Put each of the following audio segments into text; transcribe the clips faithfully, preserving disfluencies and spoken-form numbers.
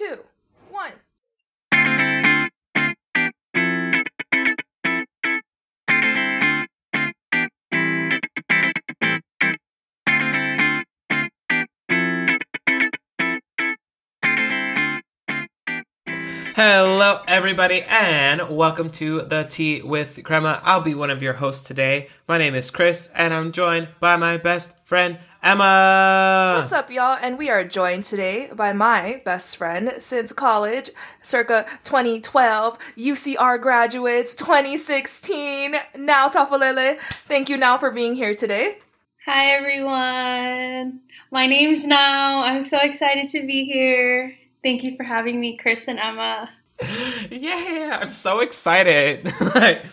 two, one. Hello, everybody, and welcome to the Tea with Crema. I'll be one of your hosts today. My name is Chris, and I'm joined by my best friend, Emma. What's up, y'all? And we are joined today by my best friend since college, circa twenty twelve, U C R graduates, twenty sixteen, Nau Tafalele. Thank you, Nau, for being here today. Hi, everyone. My name's Nau. I'm so excited to be here. Thank you for having me, Chris and Emma. Yeah, I'm so excited. Like,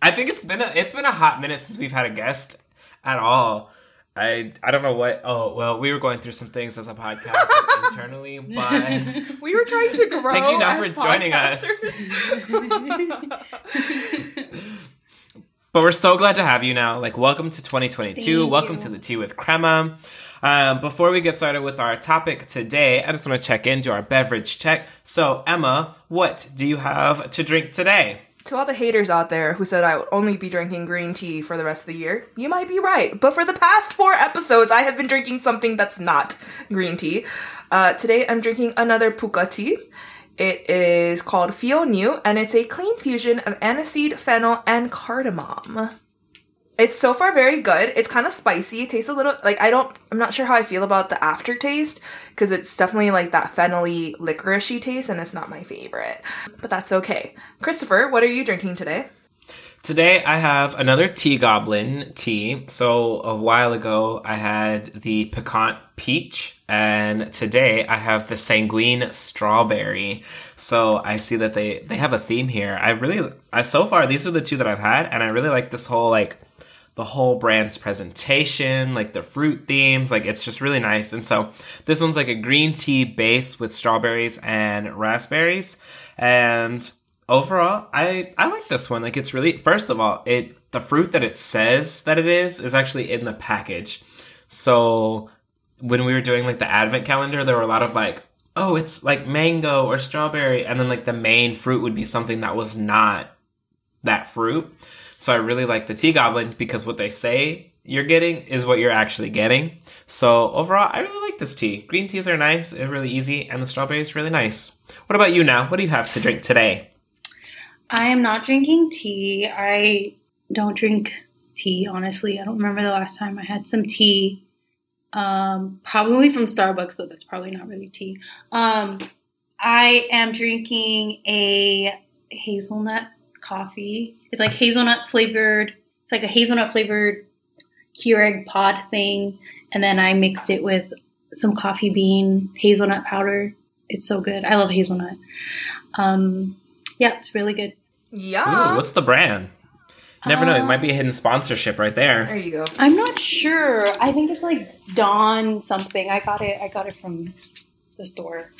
I think it's been a it's been a hot minute since we've had a guest at all. I I don't know what. Oh well, we were going through some things as a podcast internally, but we were trying to grow. Thank you now for podcasters. Joining us. But we're so glad to have you now. Like, welcome to twenty twenty-two. Thank welcome you. To the Tea with Crema. Um, before we get started with our topic today, I just want to check in, do our beverage check. So, Emma, what do you have to drink today? To all the haters out there who said I would only be drinking green tea for the rest of the year, you might be right. But for the past four episodes, I have been drinking something that's not green tea. Uh, today, I'm drinking another Puka tea. It is called Feel New, and it's a clean fusion of aniseed, fennel, and cardamom. It's so far very good. It's kind of spicy. It tastes a little, like, I don't, I'm not sure how I feel about the aftertaste, because it's definitely, like, that fennel-y, licorice-y taste, and it's not my favorite. But that's okay. Christopher, what are you drinking today? Today, I have another Tea Goblin tea. So, a while ago, I had the Piquant Peach. And today I have the Sanguine Strawberry. So I see that they, they have a theme here. I really, I so far, these are the two that I've had. And I really like this whole, like, the whole brand's presentation, like the fruit themes. Like, it's just really nice. And so this one's like a green tea base with strawberries and raspberries. And overall, I, I like this one. Like, it's really, first of all, it the fruit that it says that it is is actually in the package. So when we were doing, like, the advent calendar, there were a lot of, like, oh, it's, like, mango or strawberry. And then, like, the main fruit would be something that was not that fruit. So I really like the Tea Goblin because what they say you're getting is what you're actually getting. So overall, I really like this tea. Green teas are nice. They're really easy. And the strawberry is really nice. What about you now? What do you have to drink today? I am not drinking tea. I don't drink tea, honestly. I don't remember the last time I had some tea. Um, probably from Starbucks, but that's probably not really tea. Um, I am drinking a hazelnut coffee. It's like hazelnut flavored, it's like a hazelnut flavored Keurig pod thing. And then I mixed it with some coffee bean hazelnut powder. It's so good. I love hazelnut. Um, yeah, it's really good. Yeah. Ooh, what's the brand? Never know. It might be a hidden sponsorship right there. There you go. I'm not sure. I think it's like Dawn something. I got it. I got it from the store.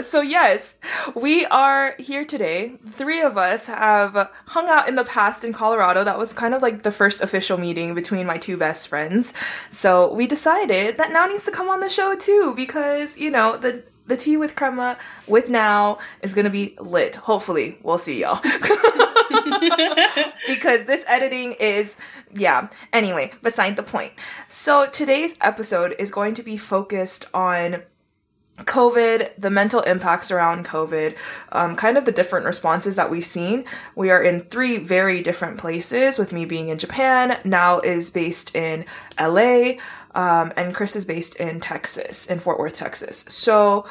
So yes, we are here today. Three of us have hung out in the past in Colorado. That was kind of like the first official meeting between my two best friends. So we decided that Nau needs to come on the show too because, you know, the the Tea with Crema with Nau is going to be lit. Hopefully. We'll see y'all. Because this editing is, yeah. Anyway, beside the point. So today's episode is going to be focused on COVID, the mental impacts around COVID, um, kind of the different responses that we've seen. We are in three very different places, with me being in Japan, Nau is based in L A, um, and Chris is based in Texas, in Fort Worth, Texas. So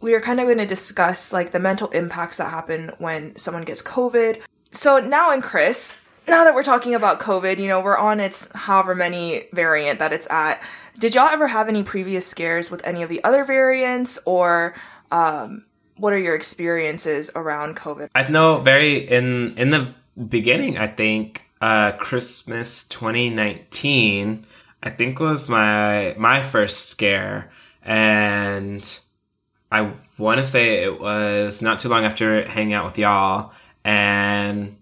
we are kind of going to discuss, like, the mental impacts that happen when someone gets COVID. So Nau and Chris, now that we're talking about COVID, you know, we're on its however many variant that it's at. Did y'all ever have any previous scares with any of the other variants, or um, what are your experiences around COVID? I know very in in the beginning, I think uh, Christmas twenty nineteen, I think was my my first scare, and I want to say it was not too long after hanging out with y'all. And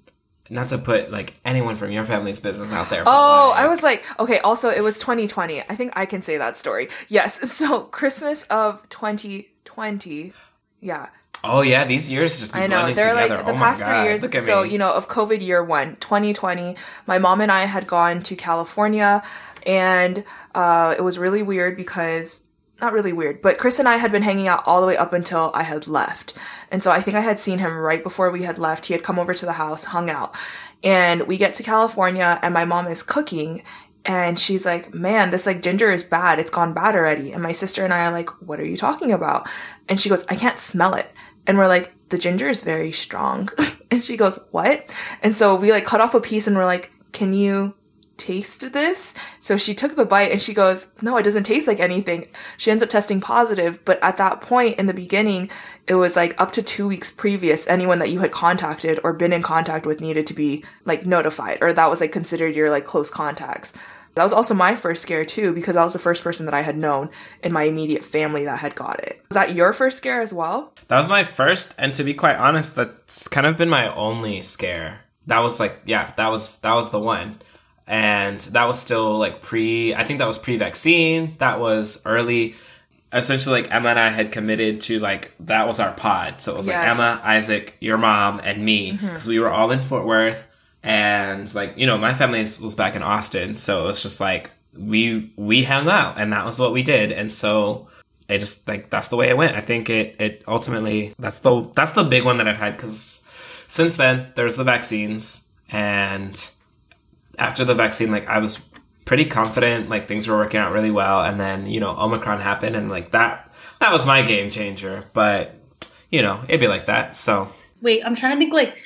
not to put, like, anyone from your family's business out there. Oh, like, I was like, okay, also, it was twenty twenty. I think I can say that story. Yes, so Christmas of twenty twenty. Yeah. Oh, yeah. These years just been blended together. I know. They're together. Like the oh past God, three years. So, you know, of COVID year one, twenty twenty, my mom and I had gone to California, and uh, it was really weird because, not really weird, but Chris and I had been hanging out all the way up until I had left. And so I think I had seen him right before we had left. He had come over to the house, hung out. And we get to California, and my mom is cooking. And she's like, man, this like ginger is bad. It's gone bad already. And my sister and I are like, what are you talking about? And she goes, I can't smell it. And we're like, the ginger is very strong. And she goes, what? And so we like cut off a piece and we're like, can you taste this? So she took the bite and she goes, no, it doesn't taste like anything. She ends up testing positive. But at that point in the beginning, it was like up to two weeks previous, anyone that you had contacted or been in contact with needed to be like notified, or that was like considered your like close contacts. That was also my first scare too, because I was the first person that I had known in my immediate family that had got it. Was that your first scare as well? That was my first, and to be quite honest, that's kind of been my only scare. That was like, yeah, that was that was the one. And that was still like pre, I think that was pre-vaccine. That was early. Essentially, like Emma and I had committed to like, that was our pod. So it was yes. like Emma, Isaac, your mom, and me, because mm-hmm. we were all in Fort Worth. And like, you know, my family was back in Austin. So it was just like, we, we hung out and that was what we did. And so it just like, that's the way it went. I think it, it ultimately, that's the, that's the big one that I've had. Cause since then there's the vaccines, and after the vaccine, like I was pretty confident, like things were working out really well. And then, you know, Omicron happened, and like that, that was my game changer, but you know, it'd be like that. So wait, I'm trying to think like,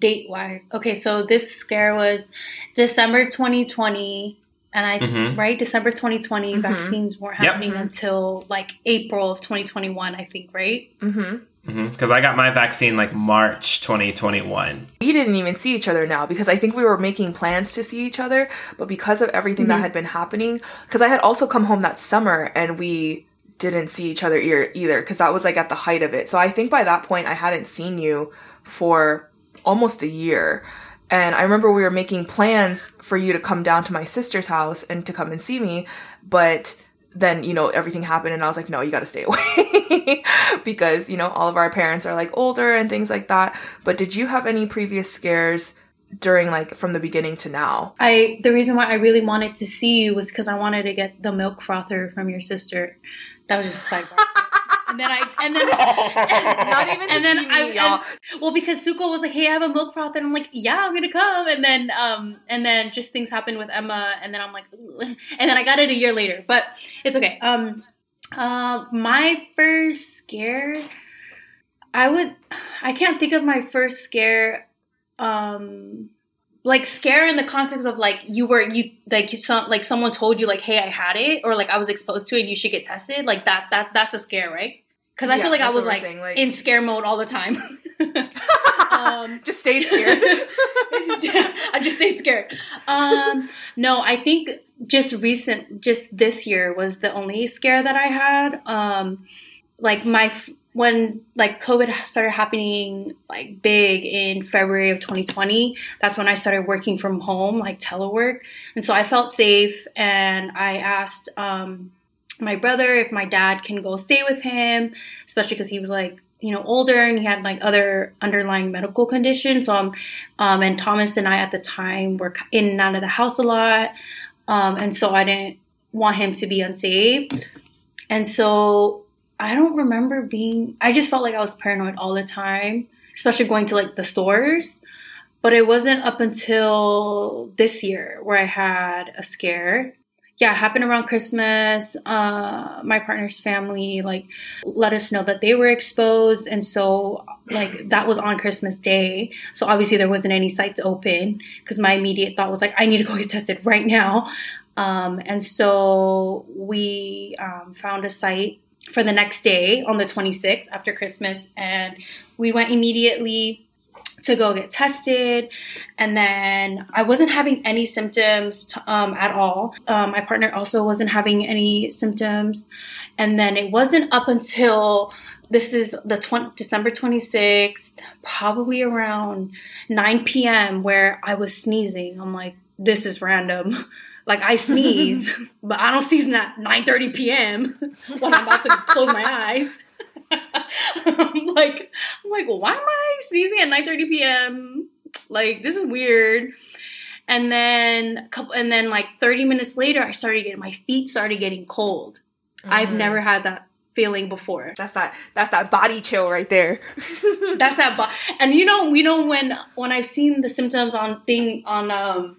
date wise. Okay, so this scare was December twenty twenty, and I mm-hmm. right December twenty twenty mm-hmm. vaccines weren't yep. happening mm-hmm. until like April of twenty twenty-one, I think, right? Mm-hmm. Mm-hmm. Because I got my vaccine like March twenty twenty-one. We didn't even see each other now, because I think we were making plans to see each other, but because of everything mm-hmm. that had been happening, because I had also come home that summer and we didn't see each other e- either, because that was like at the height of it. So I think by that point I hadn't seen you for almost a year. And I remember we were making plans for you to come down to my sister's house and to come and see me. But then, you know, everything happened and I was like, no, you got to stay away because, you know, all of our parents are like older and things like that. But did you have any previous scares during like from the beginning to now? I, the reason why I really wanted to see you was because I wanted to get the milk frother from your sister. That was just a sidebar. And then I, and then, and, not even, and then I, me, y'all. And, well, because Suko was like, hey, I have a milk frother. And I'm like, yeah, I'm going to come. And then, um, and then just things happened with Emma. And then I'm like, ooh. And then I got it a year later, but it's okay. Um, uh, my first scare, I would, I can't think of my first scare, um, like scare in the context of like you were you like you some, like someone told you like, hey, I had it, or like I was exposed to it and you should get tested, like that that that's a scare, right? Because I yeah, feel like I was like, saying, like in scare mode all the time. um, just stayed scared. I just stayed scared. Um, no, I think just recent, just this year was the only scare that I had. Um, like my when like COVID started happening like big in February of twenty twenty, that's when I started working from home, like telework. And so I felt safe, and I asked um, my brother if my dad can go stay with him, especially because he was like, you know, older and he had like other underlying medical conditions. Um, um, and Thomas and I at the time were in and out of the house a lot. Um, and so I didn't want him to be unsafe. And so I don't remember being, I just felt like I was paranoid all the time, especially going to like the stores, but it wasn't up until this year where I had a scare. Yeah, it happened around Christmas. Uh, my partner's family like let us know that they were exposed. And so like that was on Christmas Day. So obviously there wasn't any sites open, because my immediate thought was like, I need to go get tested right now. Um, and so we um, found a site for the next day on the twenty-sixth after Christmas, and we went immediately to go get tested. And then I wasn't having any symptoms t- um, at all. Um, my partner also wasn't having any symptoms. And then it wasn't up until this is the tw- December twenty-sixth, probably around nine p.m. where I was sneezing. I'm like, this is random. Like I sneeze, but I don't sneeze at nine thirty p.m. when I'm about to close my eyes. like, I'm like, why am I sneezing at nine thirty p.m.? Like, this is weird. And then a couple, and then like thirty minutes later, I started getting, my feet started getting cold. Mm. I've never had that feeling before. That's that, that's that body chill right there. That's that. Bo- and you know, you know, when, when I've seen the symptoms on thing on, um,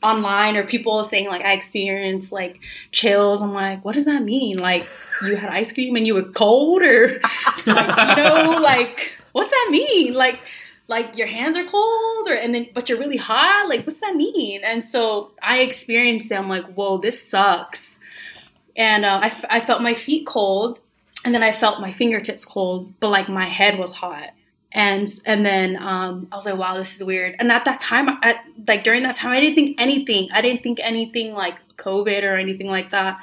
online, or people saying like, I experienced like chills. I'm like, what does that mean? Like, you had ice cream and you were cold, or like, you know, like, what's that mean? Like, like your hands are cold, or and then but you're really hot. Like, what's that mean? And so I experienced it. I'm like, whoa, this sucks. And uh, I f- I felt my feet cold, and then I felt my fingertips cold, but like my head was hot. And and then um, I was like, wow, this is weird. And at that time, at, like during that time, I didn't think anything. I didn't think anything like COVID or anything like that.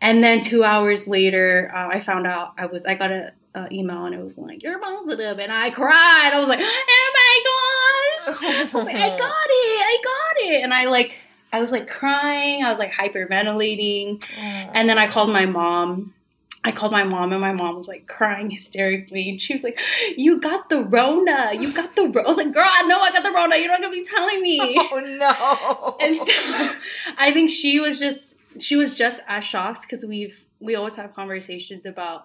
And then two hours later, uh, I found out I was I got a, a email, and it was like, you're positive. And I cried. I was like, oh my gosh! I was like, I got it! I got it! And I like I was like crying. I was like hyperventilating. Oh. And then I called my mom. I called my mom, and my mom was like crying hysterically. And she was like, you got the Rona. You got the Rona. I was like, girl, I know I got the Rona. You're not going to be telling me. Oh, no. And so I think she was just, she was just as shocked, because we've, we always have conversations about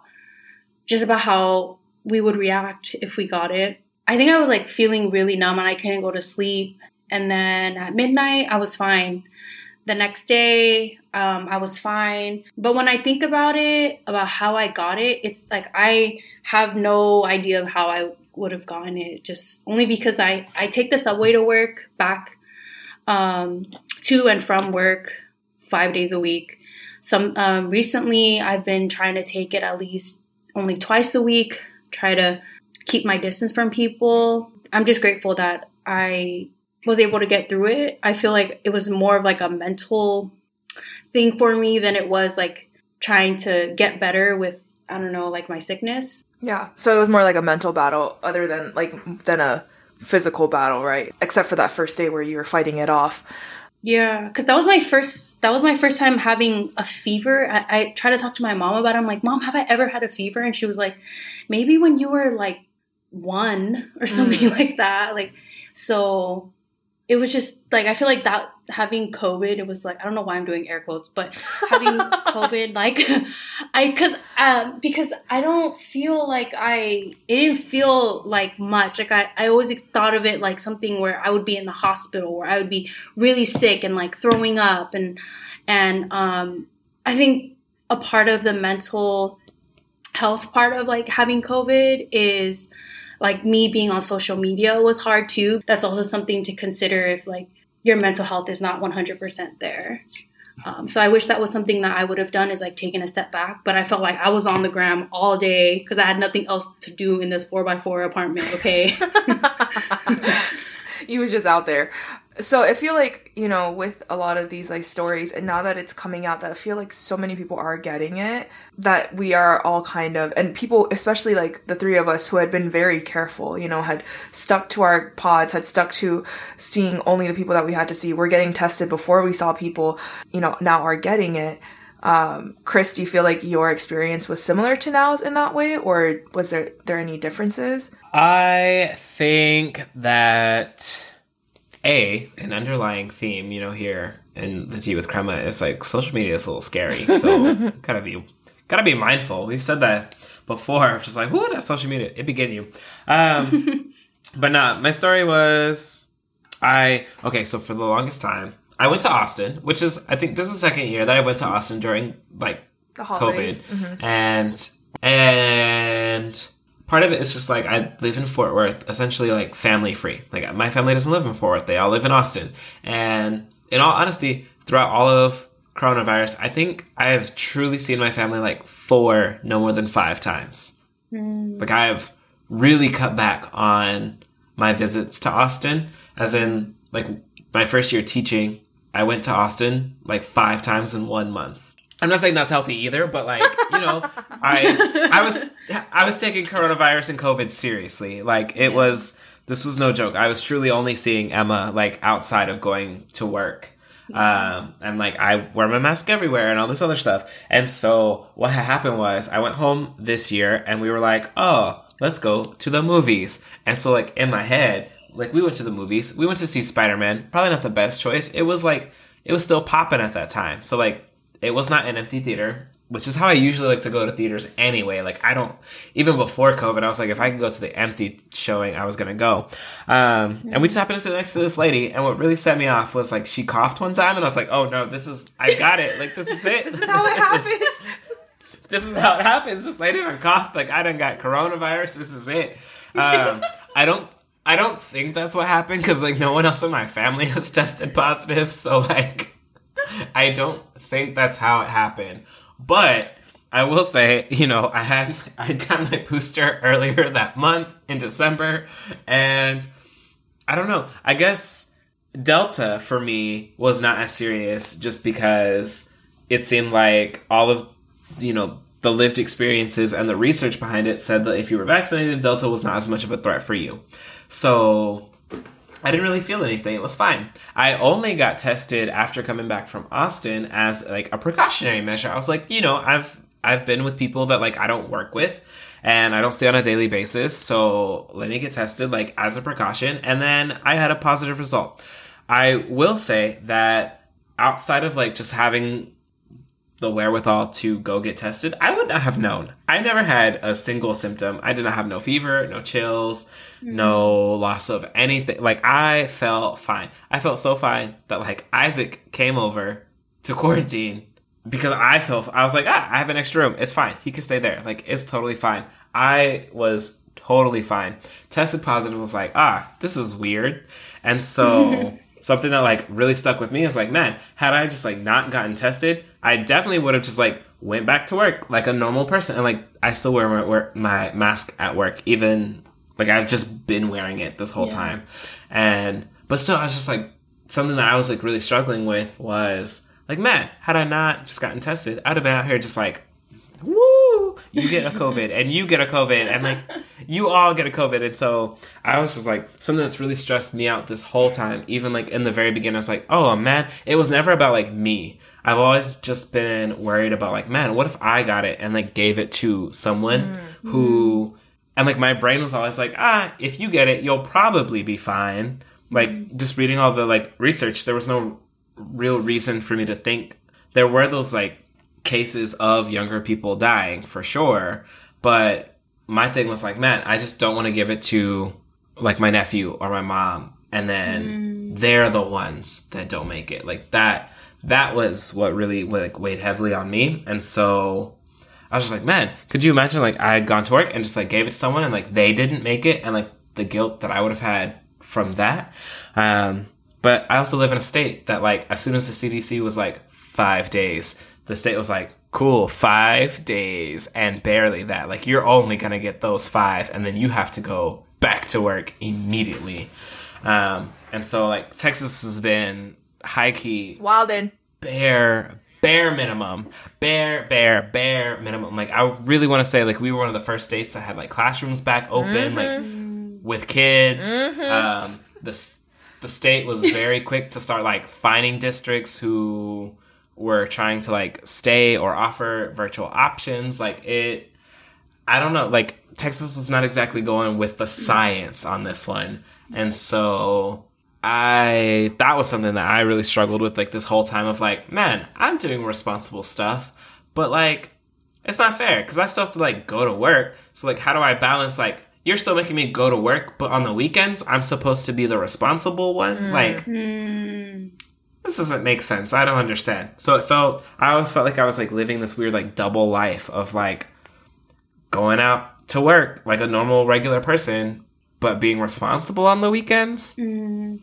just about how we would react if we got it. I think I was like feeling really numb, and I couldn't go to sleep. And then at midnight, I was fine. The next day, um, I was fine. But when I think about it, about how I got it, it's like I have no idea of how I would have gotten it. Just only because I, I take the subway to work, back um, to and from work five days a week. Some um, recently, I've been trying to take it at least only twice a week, try to keep my distance from people. I'm just grateful that I was able to get through it. I feel like it was more of like a mental thing for me than it was like trying to get better with, I don't know, like my sickness. Yeah. So it was more like a mental battle other than like than a physical battle, right? Except for that first day where you were fighting it off. Yeah, because that was my first that was my first time having a fever. I, I tried to talk to my mom about it. I'm like, Mom, have I ever had a fever? And she was like, maybe when you were like one or something mm. like that. Like, so it was just like, I feel like that having COVID, it was like, I don't know why I'm doing air quotes, but having COVID, like I, cause, um, because I don't feel like I, it didn't feel like much. Like I, I always thought of it like something where I would be in the hospital, where I would be really sick and like throwing up. And, and, um, I think a part of the mental health part of like having COVID is, like me being on social media was hard too. That's also something to consider if like your mental health is not one hundred percent there. Um, so I wish that was something that I would have done, is like taking a step back. But I felt like I was on the gram all day because I had nothing else to do in this four by four apartment. Okay. You was just out there. So I feel like, you know, with a lot of these like stories, and now that it's coming out, that I feel like so many people are getting it, that we are all kind of, and people, especially like the three of us who had been very careful, you know, had stuck to our pods, had stuck to seeing only the people that we had to see, were getting tested before we saw people, you know, now are getting it. Um, Chris, do you feel like your experience was similar to Nau's in that way, or was there, there any differences? I think that A, an underlying theme, you know, here in the Tea with Crema is like social media is a little scary. So gotta be gotta be mindful. We've said that before. It's just like, whoo, that social media, it be getting you. Um, but nah, my story was I okay, so for the longest time, I went to Austin, which is I think this is the second year that I went to Austin during like the holidays. COVID. Mm-hmm. And and part of it is just like I live in Fort Worth, essentially like family free. Like my family doesn't live in Fort Worth; they all live in Austin. And in all honesty, throughout all of coronavirus, I think I have truly seen my family like four, no more than five times. Mm. Like I have really cut back on my visits to Austin, as in like my first year teaching, I went to Austin like five times in one month. I'm not saying that's healthy either, but like, you know, I I was I was taking coronavirus and COVID seriously. Like it was, this was no joke. I was truly only seeing Emma like outside of going to work. Um, and like I wear my mask everywhere and all this other stuff. And so what happened was I went home this year and we were like, oh, let's go to the movies. And so, like, in my head, like, we went to the movies. We went to see Spider-Man. Probably not the best choice. It was, like, it was still popping at that time. So, like, it was not an empty theater, which is how I usually like to go to theaters anyway. Like, I don't, even before COVID, I was like, if I could go to the empty showing, I was going to go. Um, and we just happened to sit next to this lady. And what really set me off was, like, she coughed one time. And I was like, oh, no, this is, I got it. Like, this is it. This is how it happens. Is, this is how it happens. This lady done coughed. Like, I done got coronavirus. This is it. Um, I don't, I don't think that's what happened. Because, like, no one else in my family has tested positive. So, like, I don't think that's how it happened. But I will say, you know, I had I got my booster earlier that month in December, and I don't know. I guess Delta for me was not as serious just because it seemed like all of, you know, the lived experiences and the research behind it said that if you were vaccinated, Delta was not as much of a threat for you. So I didn't really feel anything. It was fine. I only got tested after coming back from Austin as, like, a precautionary measure. I was like, you know, I've I've been with people that, like, I don't work with and I don't see on a daily basis. So let me get tested, like, as a precaution. And then I had a positive result. I will say that outside of, like, just having the wherewithal to go get tested, I would not have known. I never had a single symptom. I did not have no fever, no chills, mm-hmm. no loss of anything. Like, I felt fine. I felt so fine that, like, Isaac came over to quarantine because I felt, I was like, ah, I have an extra room. It's fine. He can stay there. Like, it's totally fine. I was totally fine. Tested positive, was like, ah, this is weird. And so something that, like, really stuck with me is, like, man, had I just, like, not gotten tested, I definitely would have just, like, went back to work like a normal person. And, like, I still wear my, wear my mask at work, even, like, I've just been wearing it this whole yeah. time. And, but still, I was just, like, something that I was, like, really struggling with was, like, man, had I not just gotten tested, I'd have been out here just, like, woo, you get a COVID and you get a COVID and, like, you all get a COVID. And so I was just, like, something that's really stressed me out this whole time, even, like, in the very beginning, I was like, oh, man, it was never about, like, me. I've always just been worried about, like, man, what if I got it and, like, gave it to someone mm-hmm. who, and, like, my brain was always like, ah, if you get it, you'll probably be fine. Like, mm-hmm. just reading all the, like, research, there was no real reason for me to think. There were those, like, cases of younger people dying for sure. But my thing was like, man, I just don't want to give it to, like, my nephew or my mom. And then mm-hmm. they're the ones that don't make it. Like, that... That was what really, like, weighed heavily on me. And so I was just like, man, could you imagine, like, I had gone to work and just, like, gave it to someone and, like, they didn't make it and, like, the guilt that I would have had from that. Um, but I also live in a state that, like, as soon as the C D C was like five days, the state was like, cool, five days and barely that. Like, you're only going to get those five and then you have to go back to work immediately. Um, and so, like, Texas has been... high key wildin bare bare minimum bare bare bare minimum. Like, I really want to say, like, we were one of the first states that had, like, classrooms back open mm-hmm. like with kids mm-hmm. um the the state was very quick to start, like, finding districts who were trying to, like, stay or offer virtual options. Like, it I don't know, like, Texas was not exactly going with the science on this one. And so I, that was something that I really struggled with, like, this whole time of, like, man, I'm doing responsible stuff, but, like, it's not fair because I still have to, like, go to work. So, like, how do I balance, like, you're still making me go to work, but on the weekends, I'm supposed to be the responsible one? Mm-hmm. Like, this doesn't make sense. I don't understand. So it felt, I always felt like I was, like, living this weird, like, double life of, like, going out to work like a normal, regular person, but being responsible on the weekends. Mm.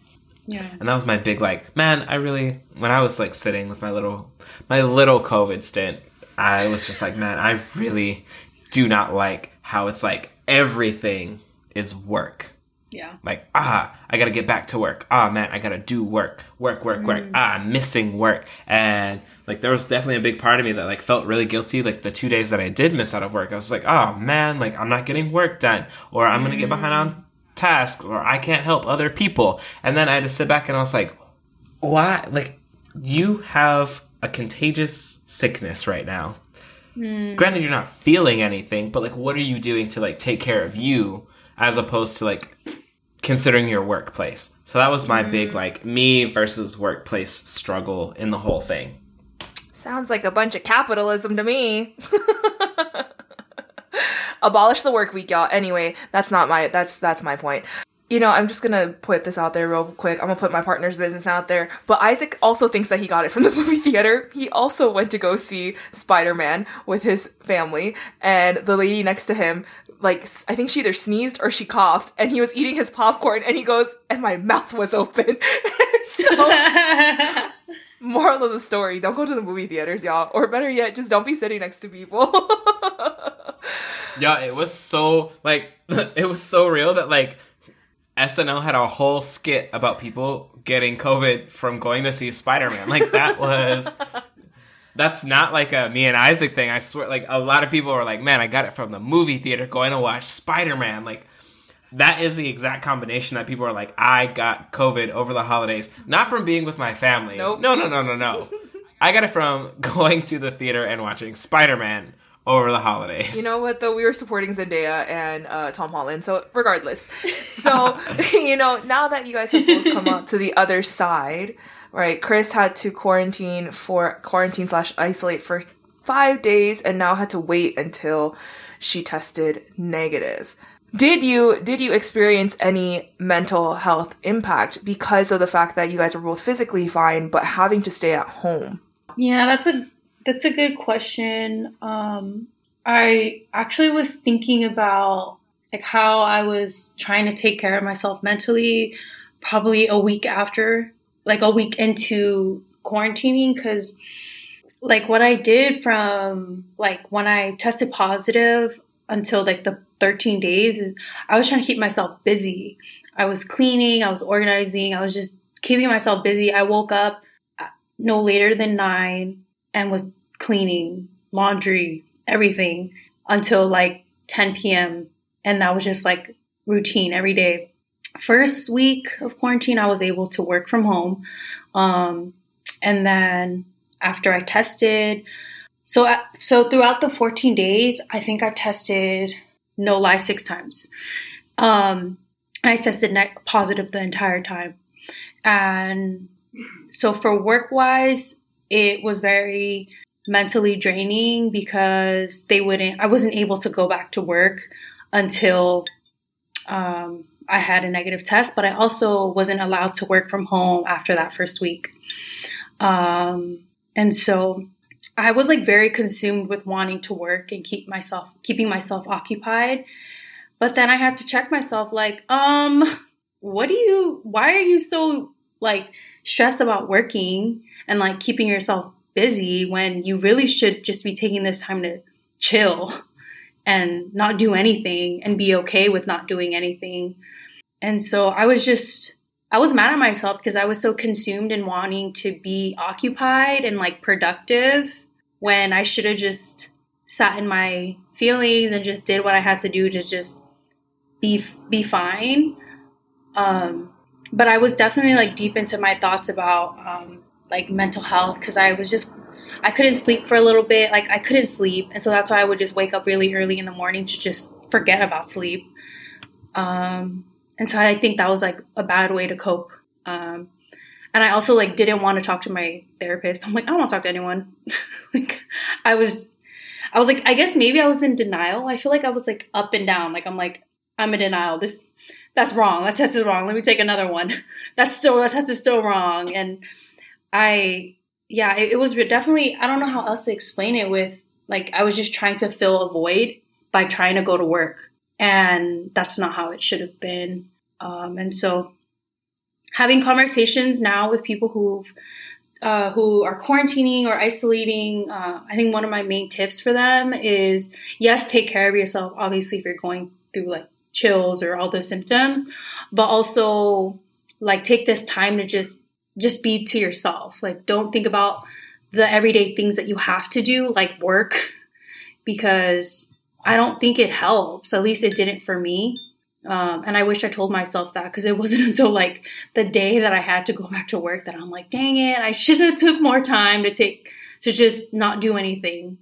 Yeah. And that was my big, like, man, I really, when I was, like, sitting with my little, my little COVID stint, I was just like, man, I really do not like how it's, like, everything is work. Yeah. Like, ah, I got to get back to work. Ah, man, I got to do work, work, work, work. Mm. Ah, I'm missing work. And, like, there was definitely a big part of me that, like, felt really guilty. Like, the two days that I did miss out of work, I was like, oh, man, like, I'm not getting work done, or I'm mm. going to get behind on task, or I can't help other people. And then I had to sit back and I was like, why? Like, you have a contagious sickness right now. Mm. Granted, you're not feeling anything, but, like, what are you doing to, like, take care of you as opposed to, like, considering your workplace? So that was my mm. big, like, me versus workplace struggle in the whole thing. Sounds like a bunch of capitalism to me. Abolish the work week, y'all. Anyway, that's not my, that's, that's my point. You know, I'm just going to put this out there real quick. I'm going to put my partner's business out there. But Isaac also thinks that he got it from the movie theater. He also went to go see Spider-Man with his family. And the lady next to him, like, I think she either sneezed or she coughed. And he was eating his popcorn. And he goes, and my mouth was open. So, moral of the story, don't go to the movie theaters, y'all. Or better yet, just don't be sitting next to people. Yeah, it was so, like, it was so real that, like, S N L had a whole skit about people getting COVID from going to see Spider-Man. Like, that was... that's not, like, a me and Isaac thing. I swear, like, a lot of people were like, man, I got it from the movie theater going to watch Spider-Man. Like, that is the exact combination that people are like, I got COVID over the holidays. Not from being with my family. Nope. No, no, no, no, no. I got it from going to the theater and watching Spider-Man over the holidays. You know what, though? We were supporting Zendaya and uh, Tom Holland, so regardless. So, you know, now that you guys have both come out to the other side, right, Chris had to quarantine for quarantine slash isolate for five days and now had to wait until she tested negative. Did you, did you experience any mental health impact because of the fact that you guys were both physically fine but having to stay at home? Yeah, that's a That's a good question. Um, I actually was thinking about like how I was trying to take care of myself mentally probably a week after, like a week into quarantining, because like what I did from like when I tested positive until like the thirteen days, is I was trying to keep myself busy. I was cleaning, I was organizing, I was just keeping myself busy. I woke up no later than nine and was cleaning, laundry, everything until like ten p.m. And that was just like routine every day. First week of quarantine, I was able to work from home. Um, and then after I tested, so I, so throughout the fourteen days, I think I tested, no lie, six times. Um, and I tested ne- positive the entire time. And so for work-wise, it was very mentally draining because they wouldn't, I wasn't able to go back to work until um, I had a negative test, but I also wasn't allowed to work from home after that first week. Um, and so I was like very consumed with wanting to work and keep myself, keeping myself occupied. But then I had to check myself like, um, what do you, why are you so like stressed about working and like keeping yourself busy when you really should just be taking this time to chill and not do anything and be okay with not doing anything. And so I was just, I was mad at myself because I was so consumed in wanting to be occupied and like productive when I should have just sat in my feelings and just did what I had to do to just be, be fine. Um, But I was definitely like deep into my thoughts about um, like mental health because I was just, I couldn't sleep for a little bit. Like I couldn't sleep. And so that's why I would just wake up really early in the morning to just forget about sleep. Um, and so I think that was like a bad way to cope. Um, and I also like didn't want to talk to my therapist. I'm like, I don't want to talk to anyone. Like I was, I was like, I guess maybe I was in denial. I feel like I was like up and down. Like I'm like, I'm in denial. This That's wrong. That test is wrong. Let me take another one. That's still, that test is still wrong. And I, yeah, it, it was definitely, I don't know how else to explain it with, like, I was just trying to fill a void by trying to go to work. And that's not how it should have been. Um, and so having conversations now with people who've, uh, who are quarantining or isolating, uh, I think one of my main tips for them is, yes, take care of yourself. Obviously, if you're going through like chills or all the symptoms, but also like take this time to just just be to yourself. Like don't think about the everyday things that you have to do like work, because I don't think it helps. At least it didn't for me. Um, and I wish I told myself that, because it wasn't until like the day that I had to go back to work that I'm like, dang it, I should have took more time to take to just not do anything.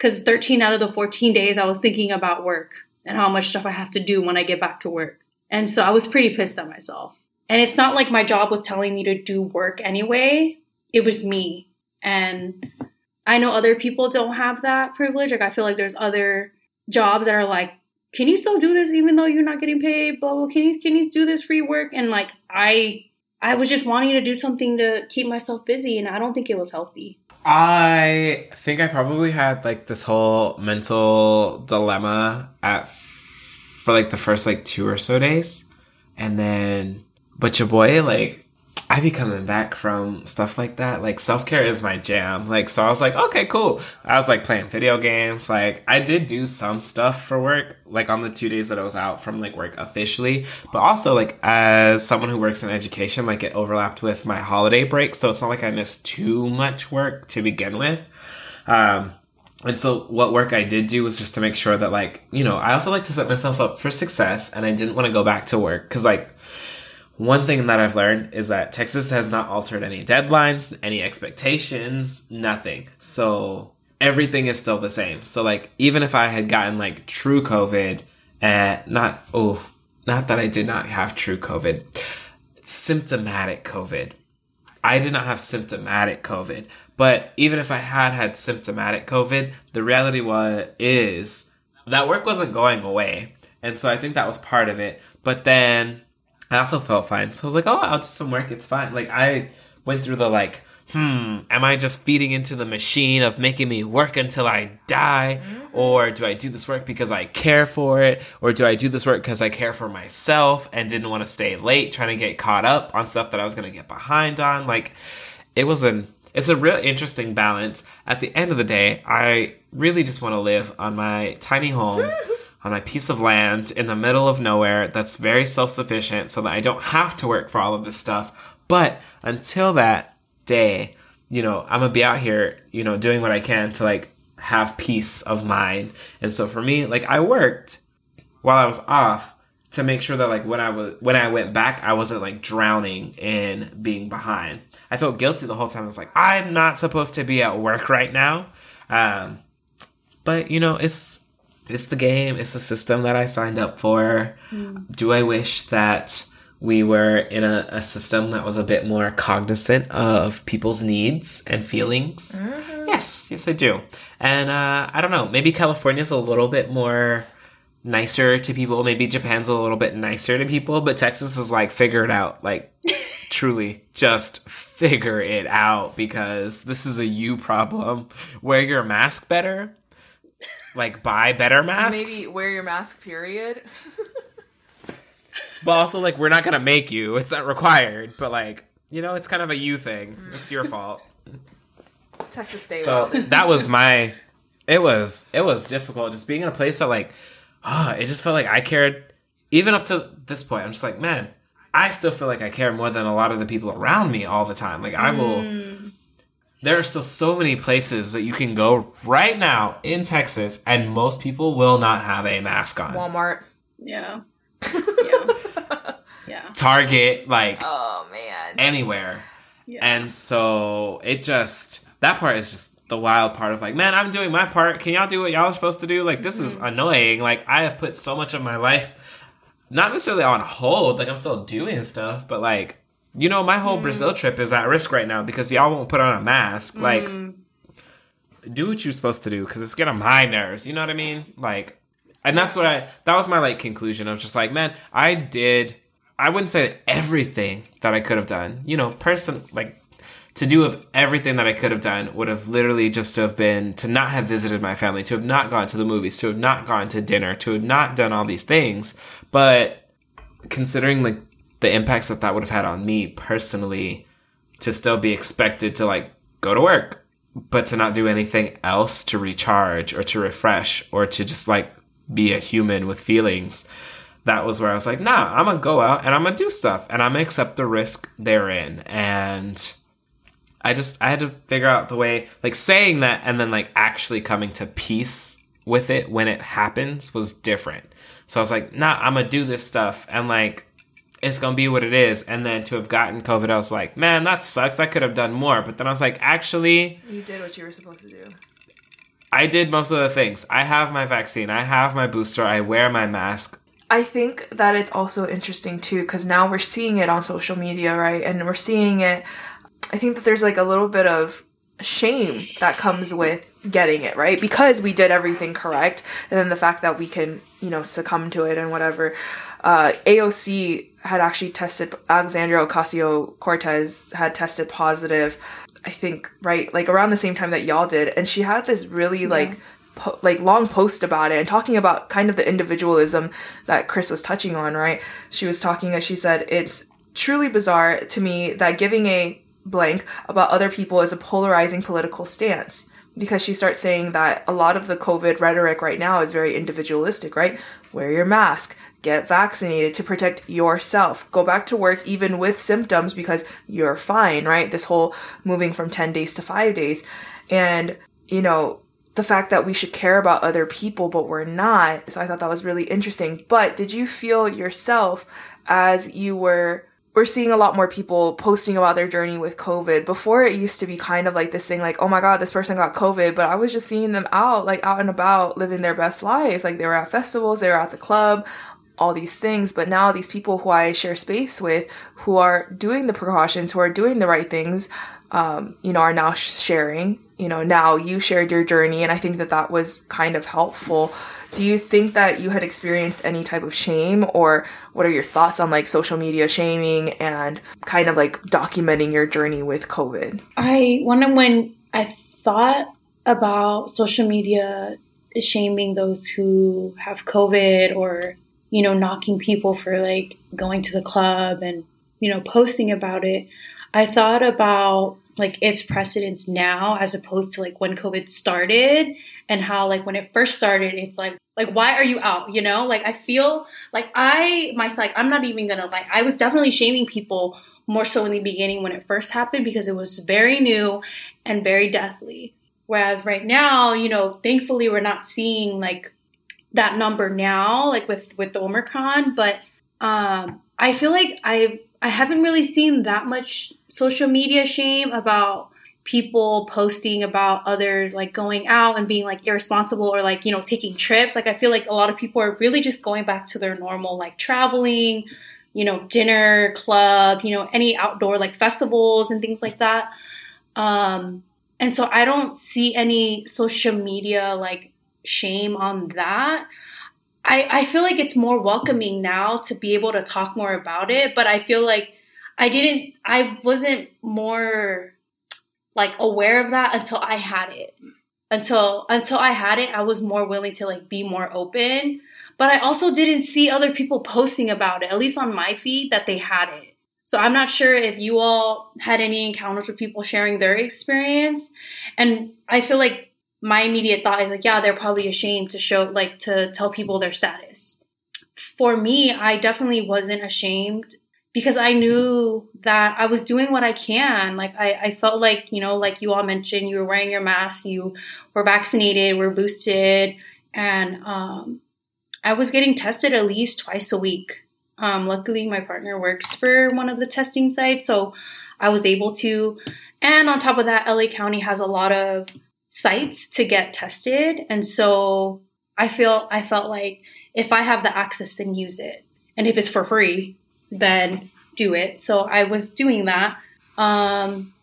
because thirteen out of the fourteen days I was thinking about work and how much stuff I have to do when I get back to work. And so I was pretty pissed at myself. And it's not like my job was telling me to do work anyway. It was me. And I know other people don't have that privilege. Like, I feel like there's other jobs that are like, can you still do this even though you're not getting paid? Blah, blah, can you, can you do this free work? And like, I, I was just wanting to do something to keep myself busy. And I don't think it was healthy. I think I probably had like this whole mental dilemma at f- for like the first like two or so days. And then, but your boy, like, I be coming back from stuff like that. Like, self-care is my jam. Like, so I was like, okay, cool. I was, like, playing video games. Like, I did do some stuff for work, like, on the two days that I was out from, like, work officially. But also, like, as someone who works in education, like, it overlapped with my holiday break. So it's not like I missed too much work to begin with. Um, and so what work I did do was just to make sure that, like, you know, I also like to set myself up for success. And I didn't want to go back to work because, like, one thing that I've learned is that Texas has not altered any deadlines, any expectations, nothing. So everything is still the same. So like, even if I had gotten like true COVID and not, oh, not that I did not have true COVID, symptomatic COVID. I did not have symptomatic COVID, but even if I had had symptomatic COVID, the reality was, is that work wasn't going away. And so I think that was part of it. But then I also felt fine. So I was like, oh, I'll do some work. It's fine. Like, I went through the, like, hmm, am I just feeding into the machine of making me work until I die? Or do I do this work because I care for it? Or do I do this work because I care for myself and didn't want to stay late trying to get caught up on stuff that I was going to get behind on? Like, it was an, it's a real interesting balance. At the end of the day, I really just want to live on my tiny home. On a piece of land in the middle of nowhere that's very self-sufficient so that I don't have to work for all of this stuff. But until that day, you know, I'm going to be out here, you know, doing what I can to, like, have peace of mind. And so for me, like, I worked while I was off to make sure that, like, when I was, when I went back, I wasn't, like, drowning in being behind. I felt guilty the whole time. I was like, I'm not supposed to be at work right now. Um, but, you know, it's... It's the game. It's the system that I signed up for. Mm. Do I wish that we were in a, a system that was a bit more cognizant of people's needs and feelings? Mm-hmm. Yes. Yes, I do. And uh, I don't know. Maybe California's a little bit more nicer to people. Maybe Japan's a little bit nicer to people. But Texas is like, figure it out. Like, truly, just figure it out. Because this is a you problem. Wear your mask better. Like, buy better masks. Maybe wear your mask, period. But also, like, we're not going to make you. It's not required. But, like, you know, it's kind of a you thing. Mm. It's your fault. Texas State. So that was my, it was, it was difficult. Just being in a place that, like, oh, it just felt like I cared. Even up to this point, I'm just like, man, I still feel like I care more than a lot of the people around me all the time. Like, I will... Mm. There are still so many places that you can go right now in Texas, and most people will not have a mask on. Walmart. Yeah. Yeah. Yeah. Target, like, oh, man. Anywhere. Yeah. And so it just, that part is just the wild part of like, man, I'm doing my part. Can y'all do what y'all are supposed to do? Like, this mm-hmm. is annoying. Like, I have put so much of my life, not necessarily on hold, like, I'm still doing stuff, but like, you know, my whole mm. Brazil trip is at risk right now because y'all won't put on a mask. Like, mm. do what you're supposed to do because it's getting on my nerves. You know what I mean? Like, and that's what I, that was my, like, conclusion. I was just like, man, I did, I wouldn't say that everything that I could have done, you know, person, like, to do of everything that I could have done would have literally just to have been to not have visited my family, to have not gone to the movies, to have not gone to dinner, to have not done all these things. But considering, like, the impacts that that would have had on me personally, to still be expected to, like, go to work, but to not do anything else to recharge or to refresh or to just, like, be a human with feelings. That was where I was like, nah, I'm going to go out and I'm going to do stuff and I'm going to accept the risk therein. And I just, I had to figure out the way, like, saying that and then, like, actually coming to peace with it when it happens was different. So I was like, nah, I'm going to do this stuff and, like, it's going to be what it is. And then to have gotten COVID, I was like, man, that sucks. I could have done more. But then I was like, actually... You did what you were supposed to do. I did most of the things. I have my vaccine. I have my booster. I wear my mask. I think that it's also interesting, too, because now we're seeing it on social media, right? And we're seeing it. I think that there's like a little bit of shame that comes with getting it, right? Because we did everything correct. And then the fact that we can, you know, succumb to it and whatever. Uh, A O C had actually tested, Alexandria Ocasio-Cortez had tested positive, I think, right? Like around the same time that y'all did. And she had this really yeah. like, po- like long post about it and talking about kind of the individualism that Chris was touching on, right? She was talking, as she said, it's truly bizarre to me that giving a blank about other people is a polarizing political stance, because she starts saying that a lot of the COVID rhetoric right now is very individualistic, right? Wear your mask, get vaccinated to protect yourself, go back to work even with symptoms because you're fine, right? This whole moving from ten days to five days. And, you know, the fact that we should care about other people, but we're not. So I thought that was really interesting. But did you feel yourself as you were We're seeing a lot more people posting about their journey with COVID? Before, it used to be kind of like this thing like, oh my God, this person got COVID, but I was just seeing them out, like out and about living their best life. Like they were at festivals, they were at the club, all these things. But now these people who I share space with, who are doing the precautions, who are doing the right things, um, you know, are now sharing, you know, now you shared your journey. And I think that that was kind of helpful. Do you think that you had experienced any type of shame, or what are your thoughts on like social media shaming and kind of like documenting your journey with COVID? I wonder, when I thought about social media shaming those who have COVID, or, you know, knocking people for like going to the club and, you know, posting about it, I thought about like its precedence now as opposed to like when COVID started, and how like when it first started, it's like, like, why are you out? You know, like I feel like I myself, like, I'm not even going to lie, I was definitely shaming people more so in the beginning when it first happened, because it was very new and very deathly. Whereas right now, you know, thankfully we're not seeing like that number now, like with, with the Omicron, but um, I feel like I've, I haven't really seen that much social media shame about people posting about others like going out and being like irresponsible, or like, you know, taking trips. Like I feel like a lot of people are really just going back to their normal, like traveling, you know, dinner, club, you know, any outdoor like festivals and things like that. Um, and so I don't see any social media like shame on that. I, I feel like it's more welcoming now to be able to talk more about it, but I feel like I didn't, I wasn't more like aware of that until I had it. Until, until I had it, I was more willing to like be more open, but I also didn't see other people posting about it, at least on my feed, that they had it. So I'm not sure if you all had any encounters with people sharing their experience. And I feel like my immediate thought is like, yeah, they're probably ashamed to show, like to tell people their status. For me, I definitely wasn't ashamed, because I knew that I was doing what I can. Like I, I felt like, you know, like you all mentioned, you were wearing your mask, you were vaccinated, were boosted. And um, I was getting tested at least twice a week. Um, luckily, my partner works for one of the testing sites, so I was able to. And on top of that, L A County has a lot of sites to get tested, and so I feel I felt like if I have the access, then use it, and if it's for free, then do it. So I was doing that, um,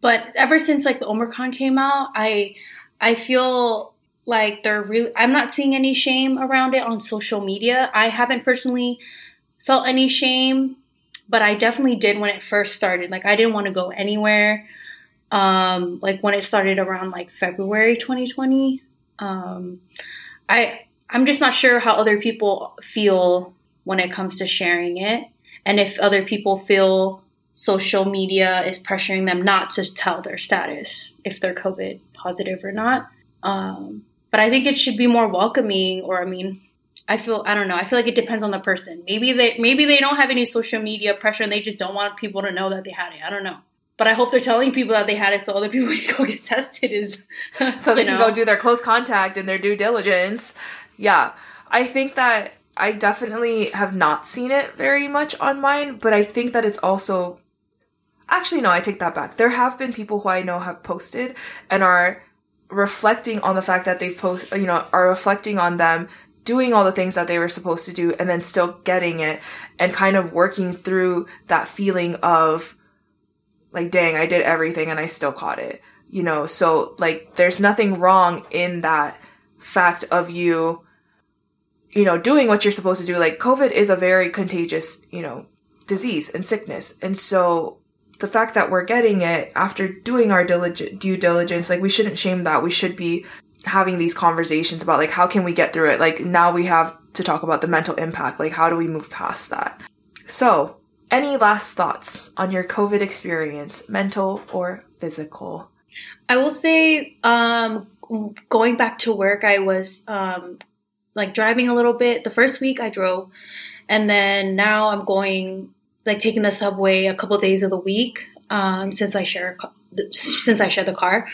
but ever since like the Omicron came out, I I feel like they're really I'm not seeing any shame around it on social media. I haven't personally felt any shame, but I definitely did when it first started. Like I didn't want to go anywhere. Um, like when it started around like February twenty twenty, um, I, I'm just not sure how other people feel when it comes to sharing it. And if other people feel social media is pressuring them not to tell their status, if they're COVID positive or not. Um, but I think it should be more welcoming, or, I mean, I feel, I don't know. I feel like it depends on the person. Maybe they, maybe they don't have any social media pressure and they just don't want people to know that they had it. I don't know. But I hope they're telling people that they had it so other people can go get tested. Is So they know. Can go do their close contact and their due diligence. Yeah. I think that I definitely have not seen it very much on mine, but I think that it's also... Actually, no, I take that back. There have been people who I know have posted and are reflecting on the fact that they've post, you know, are reflecting on them doing all the things that they were supposed to do and then still getting it and kind of working through that feeling of like, dang, I did everything and I still caught it, you know? So like, there's nothing wrong in that fact of you, you know, doing what you're supposed to do. Like COVID is a very contagious, you know, disease and sickness. And so the fact that we're getting it after doing our diligent due diligence, like we shouldn't shame that. We should be having these conversations about like, how can we get through it? Like now we have to talk about the mental impact. Like how do we move past that? So any last thoughts on your COVID experience, mental or physical? I will say, um, going back to work, I was, um, like driving a little bit. The first week I drove, and then now I'm going, like taking the subway a couple of days of the week, um, since I share, since I share the car.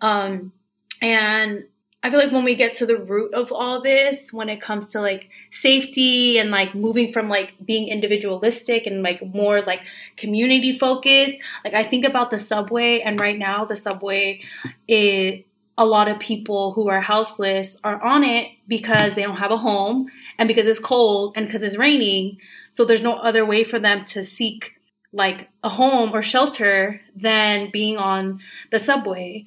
Um, and I feel like when we get to the root of all this, when it comes to like safety and like moving from like being individualistic and like more like community focused, like I think about the subway, and right now the subway is, a lot of people who are houseless are on it because they don't have a home and because it's cold and because it's raining. So there's no other way for them to seek like a home or shelter than being on the subway.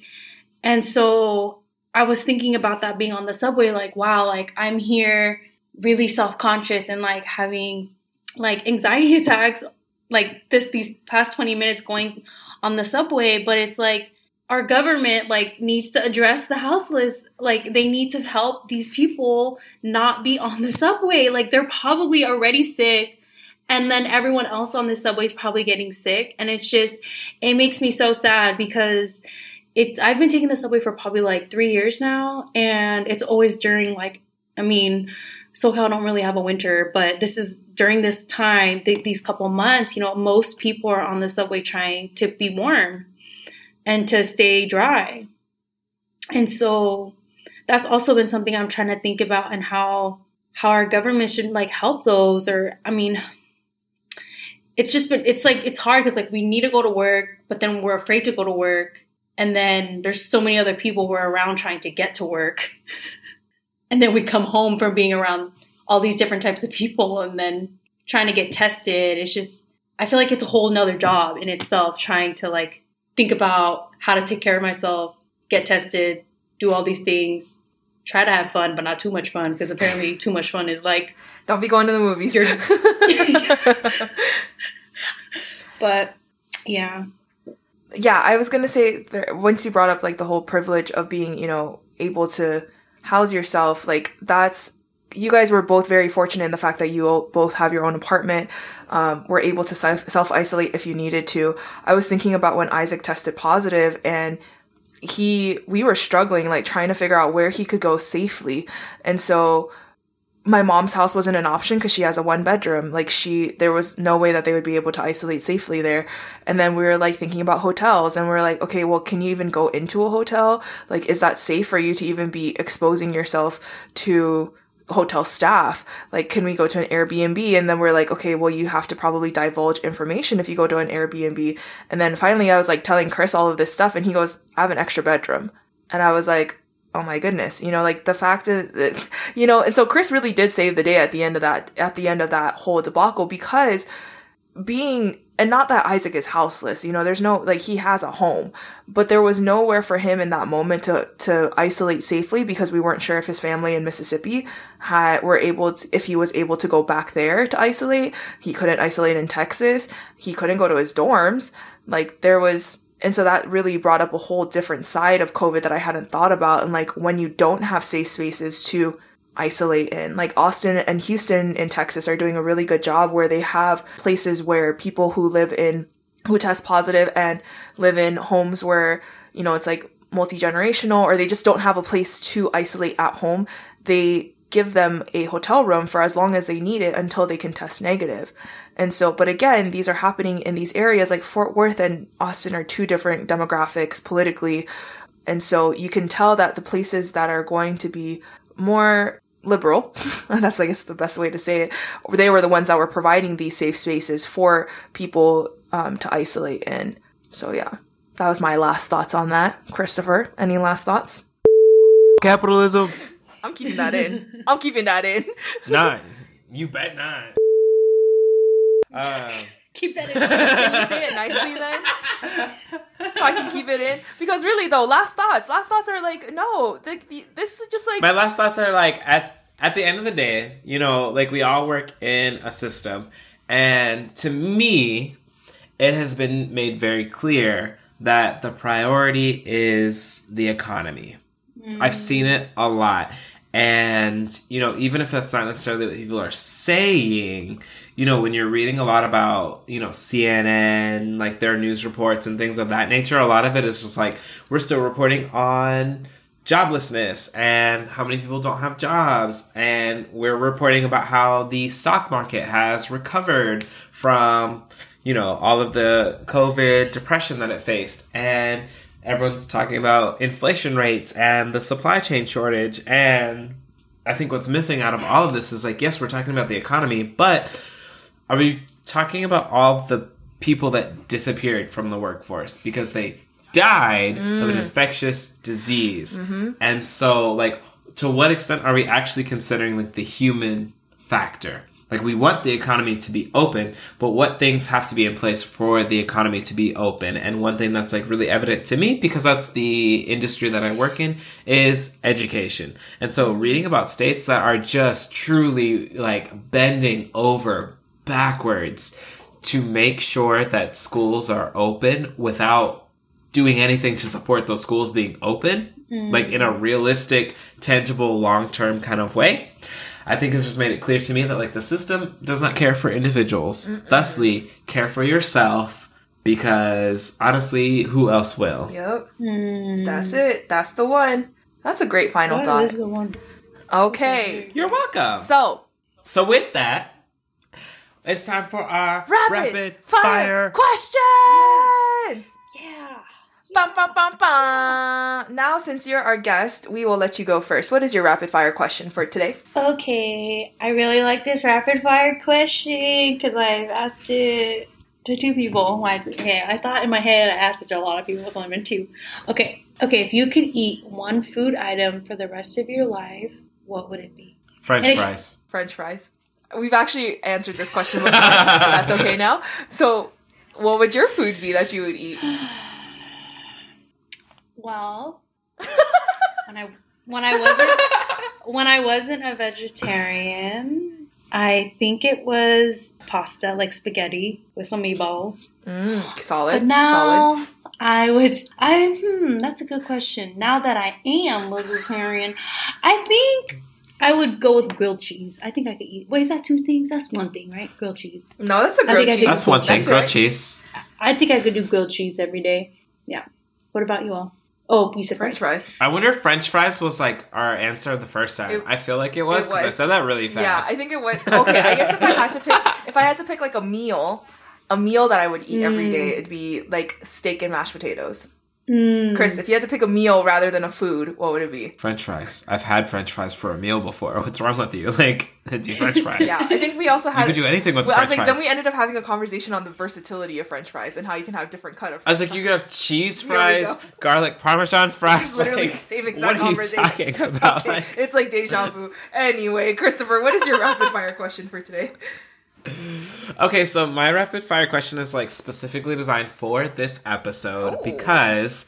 And so I was thinking about that being on the subway, like, wow, like I'm here really self-conscious and like having like anxiety attacks, like this, these past twenty minutes going on the subway, but it's like, our government like needs to address the houseless. Like they need to help these people not be on the subway. Like they're probably already sick. And then everyone else on the subway is probably getting sick. And it's just, it makes me so sad because it's, I've been taking the subway for probably like three years now. And it's always during like, I mean, SoCal don't really have a winter, but this is during this time, th- these couple months, you know, most people are on the subway trying to be warm and to stay dry. And so that's also been something I'm trying to think about, and how how our government should like help those. Or I mean, it's just been, it's like, it's hard because like we need to go to work, but then we're afraid to go to work. And then there's so many other people who are around trying to get to work. And then we come home from being around all these different types of people and then trying to get tested. It's just, I feel like it's a whole nother job in itself trying to like think about how to take care of myself, get tested, do all these things, try to have fun, but not too much fun, because apparently too much fun is like... Don't be going to the movies. But, yeah. Yeah, I was going to say, once you brought up, like, the whole privilege of being, you know, able to house yourself, like, that's... You guys were both very fortunate in the fact that you both have your own apartment, um, were able to self-isolate if you needed to. I was thinking about when Isaac tested positive and he, we were struggling, like trying to figure out where he could go safely. And so my mom's house wasn't an option because she has a one bedroom. Like she, there was no way that they would be able to isolate safely there. And then we were like thinking about hotels and we we're like, okay, well, can you even go into a hotel? Like, is that safe for you to even be exposing yourself to hotel staff? Like, can we go to an Airbnb? And then we're like, okay, well, you have to probably divulge information if you go to an Airbnb. And then finally I was like telling Chris all of this stuff and he goes, I have an extra bedroom. And I was like, oh my goodness, you know, like the fact that, you know, and so Chris really did save the day at the end of that, at the end of that whole debacle, because being, and not that Isaac is houseless, you know, there's no, like, he has a home, but there was nowhere for him in that moment to, to isolate safely, because we weren't sure if his family in Mississippi had, were able to, if he was able to go back there to isolate. He couldn't isolate in Texas. He couldn't go to his dorms. Like, there was, and so that really brought up a whole different side of COVID that I hadn't thought about. And like, when you don't have safe spaces to isolate in, like Austin and Houston in Texas are doing a really good job where they have places where people who live in, who test positive and live in homes where, you know, it's like multi-generational, or they just don't have a place to isolate at home, they give them a hotel room for as long as they need it until they can test negative. And so, but again, these are happening in these areas, like Fort Worth and Austin are two different demographics politically. And so you can tell that the places that are going to be more liberal, that's I guess the best way to say it, they were the ones that were providing these safe spaces for people um, to isolate in. So yeah, that was my last thoughts on that. Christopher, any last thoughts? Capitalism. I'm keeping that in. I'm keeping that in. Nah, you bet not. Uh, keep that in. Can you say it nicely then? So I can keep it in? Because really though, last thoughts. Last thoughts are like, no. The, the, this is just like... My last thoughts are like, at at the end of the day, you know, like we all work in a system. And to me, it has been made very clear that the priority is the economy. Mm. I've seen it a lot. And, you know, even if that's not necessarily what people are saying, you know, when you're reading a lot about, you know, C N N, like their news reports and things of that nature, a lot of it is just like, we're still reporting on joblessness and how many people don't have jobs. And we're reporting about how the stock market has recovered from, you know, all of the COVID depression that it faced. And everyone's talking about inflation rates and the supply chain shortage. And I think what's missing out of all of this is like, yes, we're talking about the economy, but are we talking about all the people that disappeared from the workforce because they died mm. of an infectious disease? Mm-hmm. And so like, to what extent are we actually considering like the human factor? Like, we want the economy to be open, but what things have to be in place for the economy to be open? And one thing that's, like, really evident to me, because that's the industry that I work in, is education. And so reading about states that are just truly, like, bending over backwards to make sure that schools are open without doing anything to support those schools being open, mm-hmm. like, in a realistic, tangible, long-term kind of way. I think it's just made it clear to me that, like, the system does not care for individuals. Mm-mm. Thusly, care for yourself because, honestly, who else will? Yep. Mm. That's it. That's the one. That's a great final that thought. That is the one. Okay. You're welcome. So. So with that, it's time for our rapid, rapid fire, fire questions. Yeah. Bum, bum, bum, bum. Now, since you're our guest, we will let you go first. What is your rapid fire question for today? Okay, I really like this rapid fire question because I've asked it to two people. Like, okay, I thought in my head I asked it to a lot of people. It's only been two. Okay, okay. If you could eat one food item for the rest of your life, what would it be? French and fries. It- French fries. We've actually answered this question before, but that's okay now. So, what would your food be that you would eat? Well, when I when I wasn't when I wasn't a vegetarian, I think it was pasta, like spaghetti with some meatballs. Mm, solid. But now solid. I would. I hmm, that's a good question. Now that I am vegetarian, I think I would go with grilled cheese. I think I could eat. Wait, is that two things? That's one thing, right? Grilled cheese. No, that's a grilled cheese. That's one thing. Grilled cheese. I think I could do grilled cheese every day. Yeah. What about you all? Oh, you said French fries. I wonder if French fries was, like, our answer the first time. It, I feel like it was, because I said that really fast. Yeah, I think it was. Okay, I guess if I had to pick, if I had to pick, like, a meal, a meal that I would eat mm. every day, it'd be, like, steak and mashed potatoes. Mm. Chris, if you had to pick a meal rather than a food, what would it be? French fries. I've had French fries for a meal before. What's wrong with you? Like, do French fries. Yeah, I think we also had... You could do anything with well, French I was like, fries. Then we ended up having a conversation on the versatility of French fries and how you can have different cut of fries. I was like, you could have cheese fries, garlic parmesan fries. Literally like, same exact conversation. What are you talking about? Okay. Like... It's like deja vu. Anyway, Christopher, what is your rapid fire question for today? Okay, so my rapid fire question is like specifically designed for this episode oh. because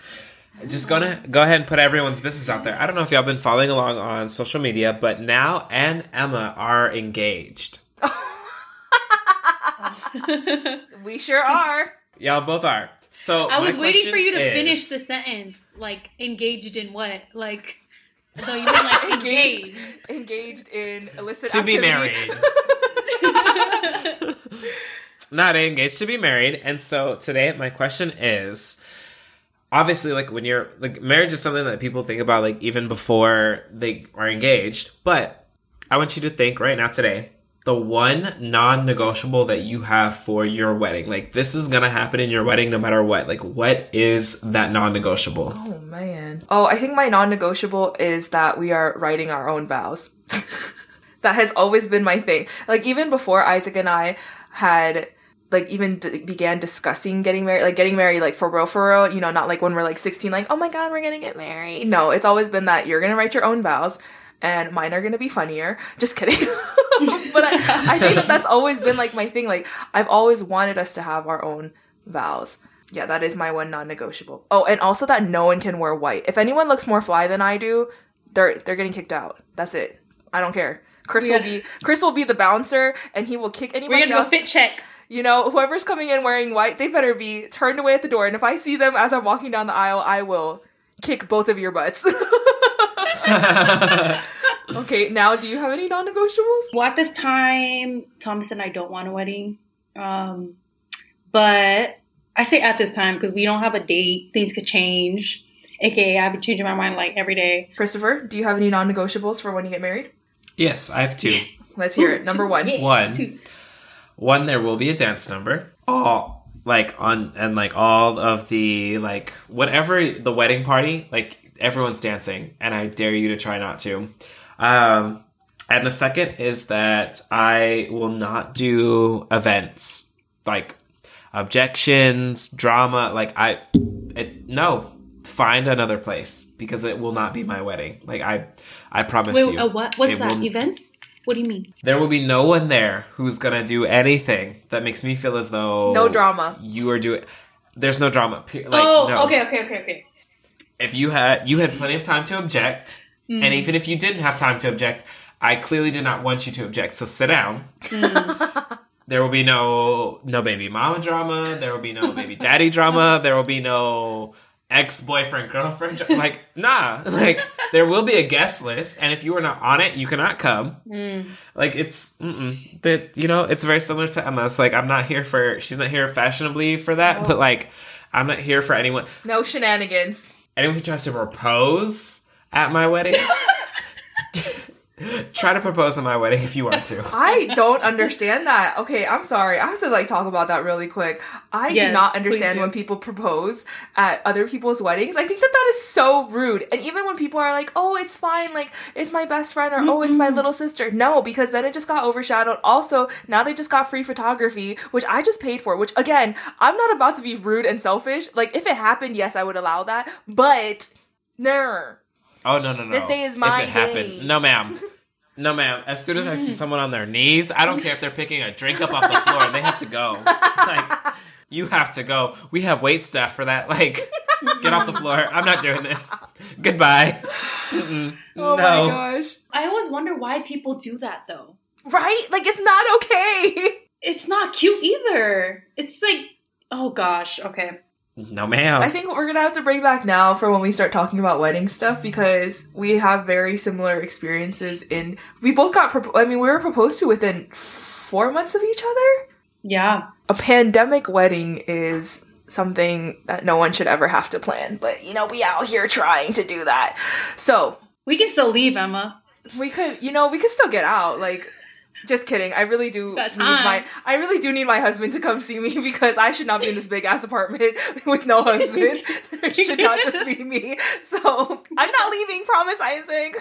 just gonna go ahead and put everyone's business out there. I don't know if y'all been following along on social media, but Nau and Emma are engaged. We sure are. Y'all both are. So I was waiting for you to is, finish the sentence. Like engaged in what? Like so you mean like engaged? Engaged in illicit to activity. Be married. Not engaged to be married. And so today my question is, obviously, like, when you're like, marriage is something that people think about, like, even before they are engaged, but I want you to think right now today the one non-negotiable that you have for your wedding. Like, this is gonna happen in your wedding no matter what. Like, what is that non-negotiable? Oh man. Oh, I think my non-negotiable is that we are writing our own vows. That has always been my thing. Like, even before Isaac and I had like even d- began discussing getting married, like getting married, like for real, for real, you know, not like when we're like sixteen, like, oh my God, we're going to get married. No, it's always been that you're going to write your own vows and mine are going to be funnier. Just kidding. But I, I think that that's always been like my thing. Like I've always wanted us to have our own vows. Yeah, that is my one non-negotiable. Oh, and also that no one can wear white. If anyone looks more fly than I do, they're they're getting kicked out. That's it. I don't care. Chris yeah. will be Chris will be the bouncer, and he will kick anybody else. We're gonna go fit check. You know, whoever's coming in wearing white, they better be turned away at the door. And if I see them as I'm walking down the aisle, I will kick both of your butts. Okay, now do you have any non-negotiables? Well, at this time, Thomas and I don't want a wedding, um, but. I say at this time because we don't have a date. Things could change. A K A I've been changing my mind like every day. Christopher, do you have any non-negotiables for when you get married? Yes, I have two. Yes. Let's hear Ooh, it. Number one. Yes. One. Two. One, there will be a dance number. All like on and like all of the like whatever the wedding party, like everyone's dancing, and I dare you to try not to. Um, and the second is that I will not do events like objections, drama, like I, it, no, find another place because it will not be my wedding. Like I, I promise Wait, you. Uh, what? What's that? Will, events? What do you mean? There will be no one there who's gonna do anything that makes me feel as though no drama. You are doing. There's no drama. Like, oh, no. okay, okay, okay, okay. If you had, you had plenty of time to object, mm. and even if you didn't have time to object, I clearly did not want you to object. So sit down. Mm. There will be no no baby mama drama. There will be no baby daddy drama. There will be no ex-boyfriend, girlfriend. Like, nah. Like, there will be a guest list. And if you are not on it, you cannot come. Mm. Like, it's, mm-mm. That, you know, it's very similar to Emma's. Like, I'm not here for, she's not here fashionably for that. No. But, like, I'm not here for anyone. No shenanigans. Anyone who tries to propose at my wedding. Try to propose at my wedding if you want to. I don't understand that. Okay, I'm sorry. I have to, like, talk about that really quick. I yes, do not understand do. when people propose at other people's weddings. I think that that is so rude. And even when people are like, oh, it's fine. Like, it's my best friend or, mm-hmm. oh, it's my little sister. No, because then it just got overshadowed. Also, now they just got free photography, which I just paid for, which, again, I'm not about to be rude and selfish. Like, if it happened, yes, I would allow that. But, no. Oh, no, no, no. This day is my if it day. Happened. No, ma'am. No, ma'am. As soon as I see someone on their knees, I don't care if they're picking a drink up off the floor. And they have to go. Like, you have to go. We have wait staff for that. Like, get off the floor. I'm not doing this. Goodbye. Mm-mm. Oh, no. My gosh. I always wonder why people do that, though. Right? Like, it's not okay. It's not cute either. It's like, oh, gosh. Okay. No, ma'am. I think what we're going to have to bring back now for when we start talking about wedding stuff, because we have very similar experiences in... We both got... Pro- I mean, we were proposed to within four months of each other? Yeah. A pandemic wedding is something that no one should ever have to plan. But, you know, we out here trying to do that. So... We can still leave, Emma. We could... You know, we could still get out, like... Just kidding. I really do need my I really do need my husband to come see me, because I should not be in this big ass apartment with no husband. It should not just be me. So I'm not leaving, promise, Isaac.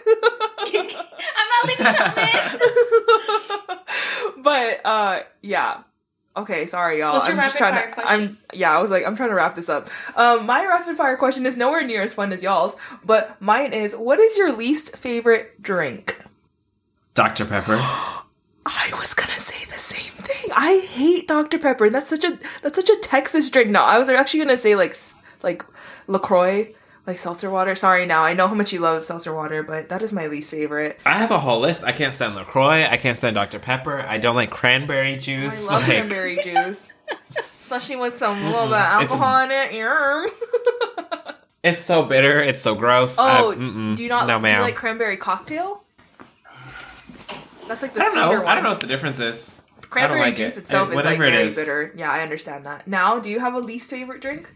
I'm not leaving, Thomas. But uh yeah. Okay, sorry, y'all. I'm just trying to. Question? I'm yeah. I was like, I'm trying to wrap this up. Um, my rapid fire question is nowhere near as fun as y'all's, but mine is: what is your least favorite drink? Doctor Pepper. I was going to say the same thing. I hate Doctor Pepper. And that's such a that's such a Texas drink. No, I was actually going to say like like LaCroix, like seltzer water. Sorry, now I know how much you love seltzer water, but that is my least favorite. I have a whole list. I can't stand LaCroix. I can't stand Doctor Pepper. I don't like cranberry juice. I love like... cranberry juice. Especially with some mm-hmm. little bit of alcohol in it. It's so bitter. It's so gross. Oh, uh, do you not no, do you like cranberry cocktail? That's like the I don't sweeter know. One. I don't know what the difference is. Cranberry like juice it. itself I, is like very it is. bitter. Yeah, I understand that. Now, do you have a least favorite drink?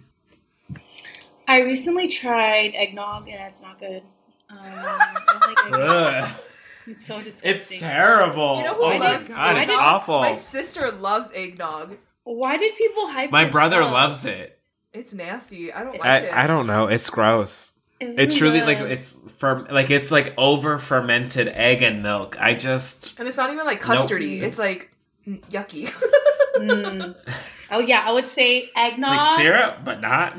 I recently tried eggnog, and it's not good. Um, I don't like eggnog. It's so disgusting. It's terrible. You know who oh loves my God, eggnog? It's awful. My sister loves eggnog. Why did people hype? My brother up? loves it. It's nasty. I don't like I, it. I don't know. It's gross. It's, it's truly, really like, it's fer- like, it's, like, over-fermented egg and milk. I just... And it's not even, like, custardy. Nope. It's, like, yucky. Mm. Oh, yeah. I would say eggnog. Like syrup, but not.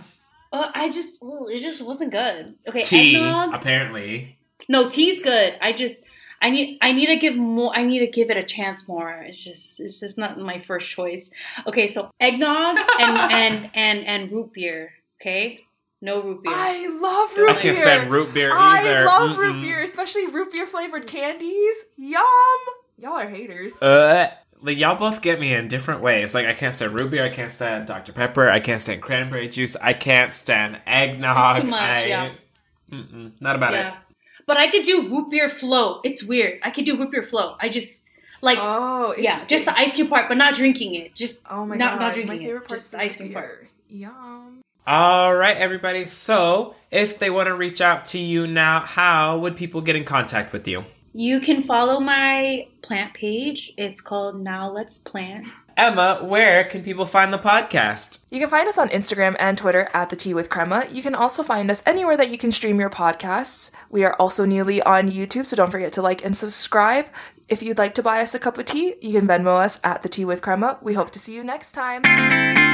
Uh, I just, ooh, it just wasn't good. Okay, tea, eggnog. Apparently. No, tea's good. I just, I need, I need to give more. I need to give it a chance more. It's just, it's just not my first choice. Okay, so eggnog and and and and root beer. Okay, no root beer. I love root beer. I can't stand root beer either. I love Mm-mm. root beer, especially root beer flavored candies. Yum! Y'all are haters. Uh. Like, y'all both get me in different ways. Like, I can't stand root beer. I can't stand Doctor Pepper. I can't stand cranberry juice. I can't stand eggnog. It's too much, I, yeah. Mm-mm, not about yeah. it. But I could do root beer float. It's weird. I could do root beer float. I just, like, oh, yeah, just the ice cream part, but not drinking it. Just oh my not, God. not drinking my favorite it. Part just the ice cream beer. part. Yum. All right, everybody. So, if they want to reach out to you now, how would people get in contact with you? You can follow my plant page. It's called Now Let's Plant. Emma, where can people find the podcast? You can find us on Instagram and Twitter at The Tea with Crema. You can also find us anywhere that you can stream your podcasts. We are also newly on YouTube, so don't forget to like and subscribe. If you'd like to buy us a cup of tea, you can Venmo us at The Tea with Crema. We hope to see you next time.